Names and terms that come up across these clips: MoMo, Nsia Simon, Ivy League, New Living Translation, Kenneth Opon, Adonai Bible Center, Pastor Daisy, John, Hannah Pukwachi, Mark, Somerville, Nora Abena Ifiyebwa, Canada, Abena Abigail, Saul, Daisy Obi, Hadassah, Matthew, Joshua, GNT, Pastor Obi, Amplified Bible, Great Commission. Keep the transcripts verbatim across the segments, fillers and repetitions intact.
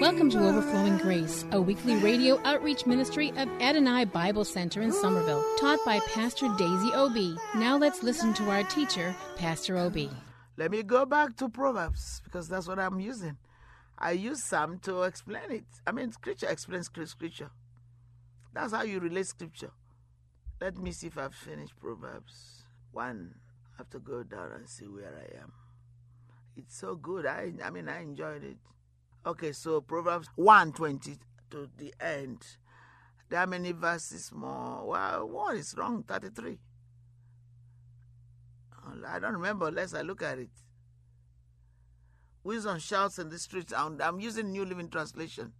Welcome to Overflowing Grace, a weekly radio outreach ministry of Adonai Bible Center in Somerville, taught by Pastor Daisy Obi. Now let's listen to our teacher, Pastor Obi. Let me go back to Proverbs, because that's what I'm using. I use Psalm to explain it. I mean, Scripture explains Scripture. That's how you relate Scripture. Let me see if I've finished Proverbs one. I have to go down and see where I am. It's so good. I, I mean, I enjoyed it. Okay, so Proverbs one twenty to the end. There are many verses more. Well, what is wrong? thirty-three. I don't remember unless I look at it. Wisdom shouts in the streets. I'm using New Living Translation.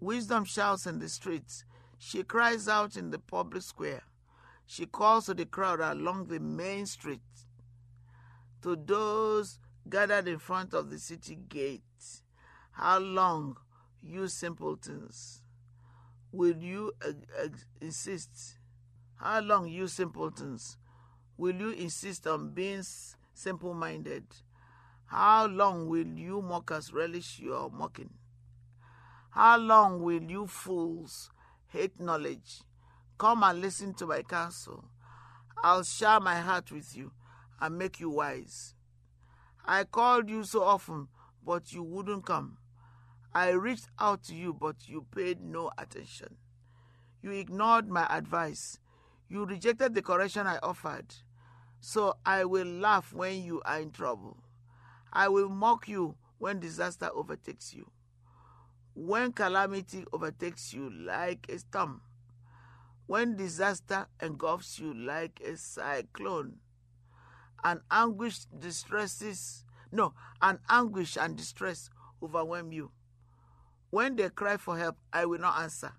Wisdom shouts in the streets. She cries out in the public square. She calls to the crowd along the main street. To those gathered in front of the city gate, how long, you simpletons, will you insist? How long, you simpletons, will you insist on being simple-minded? How long will you mockers relish your mocking? How long will you fools hate knowledge? Come and listen to my counsel. I'll share my heart with you and make you wise. I called you so often, but you wouldn't come. I reached out to you, but you paid no attention. You ignored my advice. You rejected the correction I offered. So I will laugh when you are in trouble. I will mock you when disaster overtakes you. When calamity overtakes you like a storm. When disaster engulfs you like a cyclone. And anguish distresses, no, and anguish and distress overwhelm you. When they cry for help, I will not answer.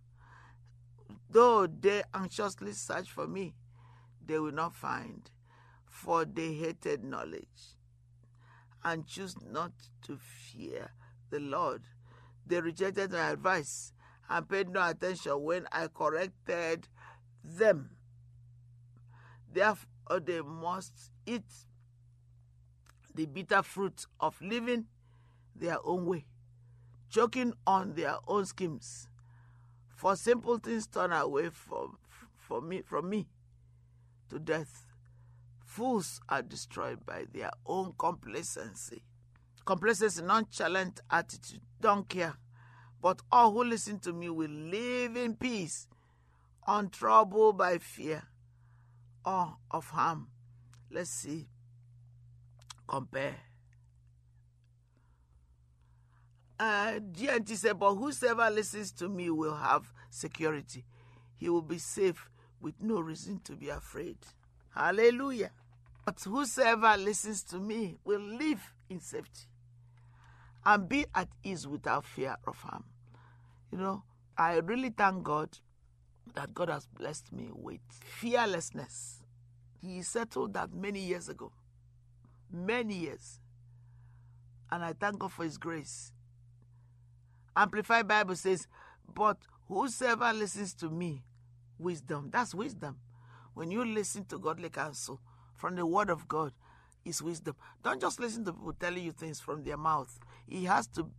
Though they anxiously search for me, they will not find, for they hated knowledge and choose not to fear the Lord. They rejected my advice and paid no attention when I corrected them. Therefore, or they must eat the bitter fruit of living their own way, choking on their own schemes. For simple things turn away from, from, me, from me to death. Fools are destroyed by their own complacency. Complacency, nonchalant attitude, don't care. But all who listen to me will live in peace, untroubled by fear or of harm. Let's see. Compare. Uh, G N T said, but whosoever listens to me will have security. He will be safe with no reason to be afraid. Hallelujah. But whosoever listens to me will live in safety and be at ease without fear of harm. You know, I really thank God that God has blessed me with fearlessness. He settled that many years ago. Many years. And I thank God for His grace. Amplified Bible says, but whosoever listens to me, wisdom. That's wisdom. When you listen to godly counsel from the Word of God, is wisdom. Don't just listen to people telling you things from their mouth. It has to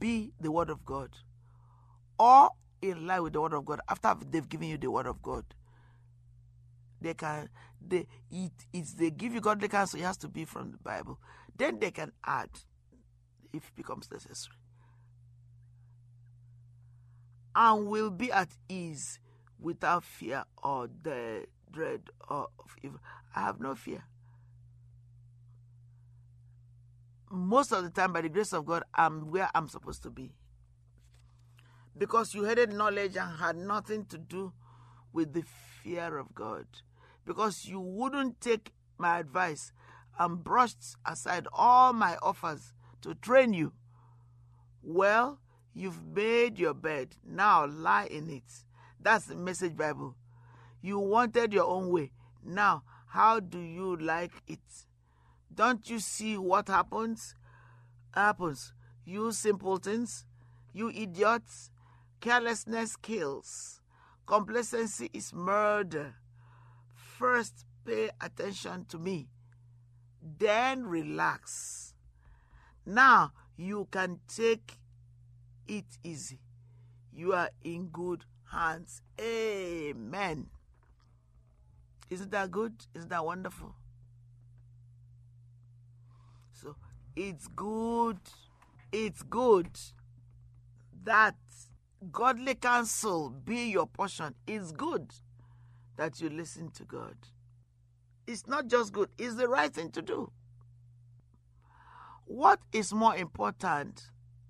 be the Word of God. Or in line with the Word of God. After they've given you the Word of God, they can they it it's they give you godly counsel. It has to be from the Bible. Then they can add if it becomes necessary, and will be at ease without fear or the dread of evil. I have no fear. Most of the time, by the grace of God, I'm where I'm supposed to be. because you hated knowledge and had nothing to do with the fear of God, because you wouldn't take my advice and brushed aside all my offers to train you. Well, you've made your bed, now lie in it. That's the Message Bible. You wanted your own way, now how do you like it? Don't you see what happens? Happens. You simpletons, you idiots, carelessness kills. Complacency is murder. First, pay attention to me. Then relax. Now you can take it easy. You are in good hands. Amen. Isn't that good? Isn't that wonderful? So it's good. It's good that godly counsel be your portion. It's good that you listen to God. It's not just good, it's the right thing to do. What is more important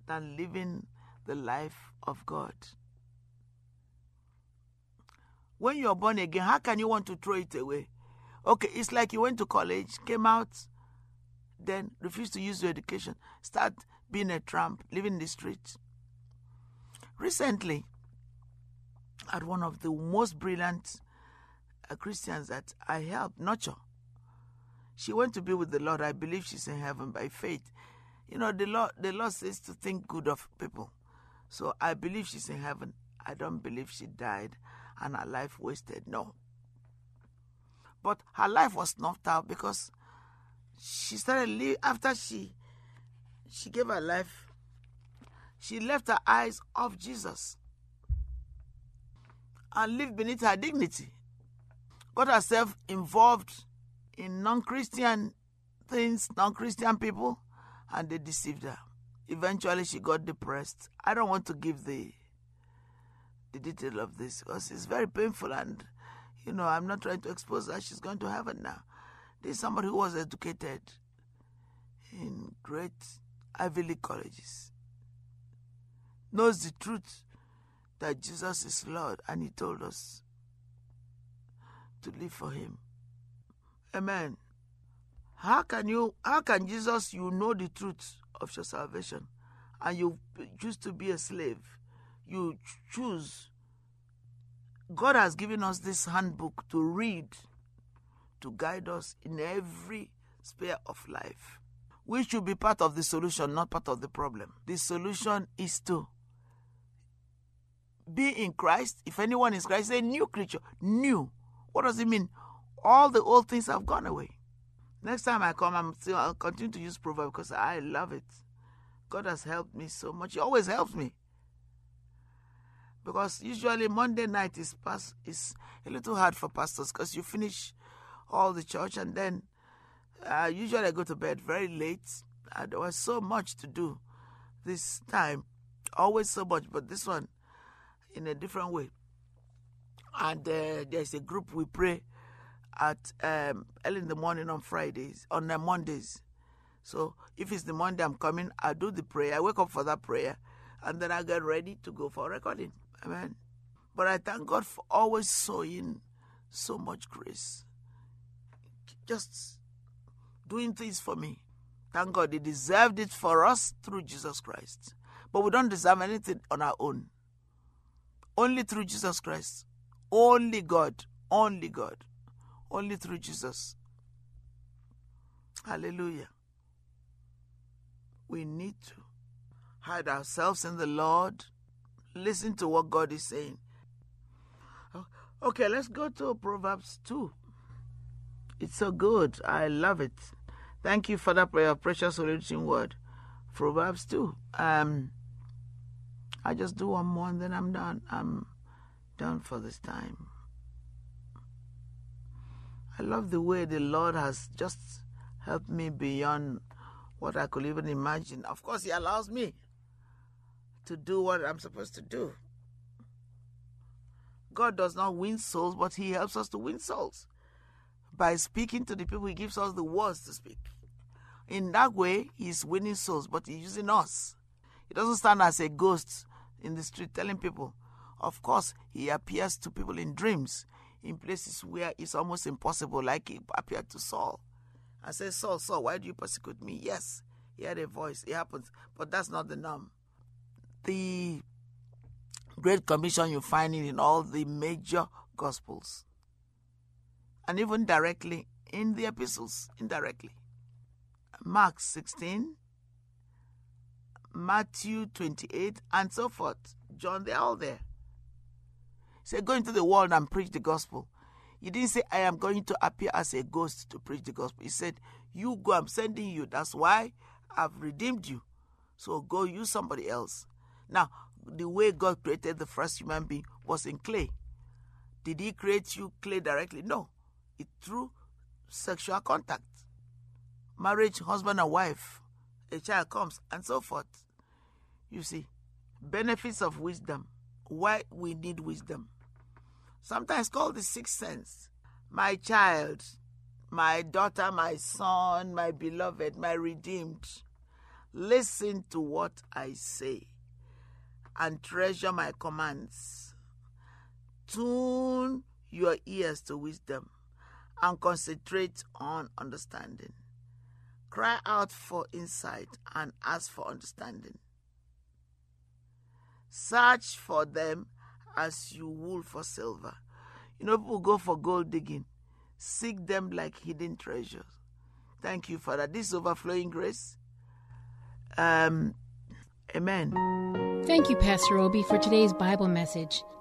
than living the life of God? When you are born again, how can you want to throw it away? Okay, it's like you went to college, came out, then refused to use your education, start being a tramp, living in the street. Recently, at one of the most brilliant Christians that I helped nurture, she went to be with the Lord. I believe she's in heaven by faith. You know, the Lord, the Lord says to think good of people. So I believe she's in heaven. I don't believe she died and her life wasted. No. But her life was snuffed out because she started living after she she gave her life. She left her eyes off Jesus and lived beneath her dignity. Got herself involved in non-Christian things, non-Christian people, and they deceived her. Eventually, she got depressed. I don't want to give the the detail of this because it's very painful, and you know I'm not trying to expose her. She's going to heaven now. This is somebody who was educated in great Ivy League colleges, knows the truth that Jesus is Lord, and he told us to live for him. Amen. How can you, how can Jesus, you know the truth of your salvation and you choose to be a slave? You choose. God has given us this handbook to read, to guide us in every sphere of life. We should be part of the solution, not part of the problem. The solution is to be in Christ. If anyone is Christ, a new creature, new. What does it mean? All the old things have gone away. Next time I come, I'm still, I'll continue to use Proverbs because I love it. God has helped me so much. He always helps me. Because usually Monday night is, past, is a little hard for pastors because you finish all the church and then uh, usually I go to bed very late. Uh, there was so much to do this time. Always so much, but this one in a different way. And uh, there's a group we pray at um, early in the morning on Fridays, on uh, Mondays. So if it's the Monday I'm coming, I do the prayer. I wake up for that prayer, and then I get ready to go for recording. Amen. But I thank God for always sowing so much grace. Just doing things for me. Thank God he deserved it for us through Jesus Christ. But we don't deserve anything on our own. Only through Jesus Christ. Only God, only God, only through Jesus. Hallelujah. We need to hide ourselves in the Lord. Listen to what God is saying. Okay, let's go to Proverbs two. It's so good. I love it. Thank you for that prayer of precious enriching word. Proverbs two. Um, I just do one more and then I'm done. I'm done for this time. I love the way the Lord has just helped me beyond what I could even imagine. Of course, he allows me to do what I'm supposed to do. God does not win souls, but he helps us to win souls. By speaking to the people, he gives us the words to speak. In that way, he's winning souls, but he's using us. He doesn't stand as a ghost in the street telling people. Of course, he appears to people in dreams, in places where it's almost impossible, like he appeared to Saul. And says, Saul, Saul, why do you persecute me? Yes, he had a voice. It happens. But that's not the norm. The Great Commission, you find it in all the major Gospels. And even directly in the epistles, indirectly. Mark sixteen, Matthew twenty-eight, and so forth. John, they're all there. He said, go into the world and preach the gospel. He didn't say, I am going to appear as a ghost to preach the gospel. He said, you go, I'm sending you. That's why I've redeemed you. So go use somebody else. Now, the way God created the first human being was in clay. Did he create you clay directly? No. It's through sexual contact. Marriage, husband and wife. A child comes and so forth. You see, benefits of wisdom. Why we need wisdom. Sometimes called the sixth sense. My child, my daughter, my son, my beloved, my redeemed. Listen to what I say and treasure my commands. Tune your ears to wisdom and concentrate on understanding. Cry out for insight and ask for understanding. Search for them as you would for silver. You know, people go for gold digging. Seek them like hidden treasures. Thank you, Father. This overflowing grace. Um, amen. Thank you, Pastor Obi, for today's Bible message.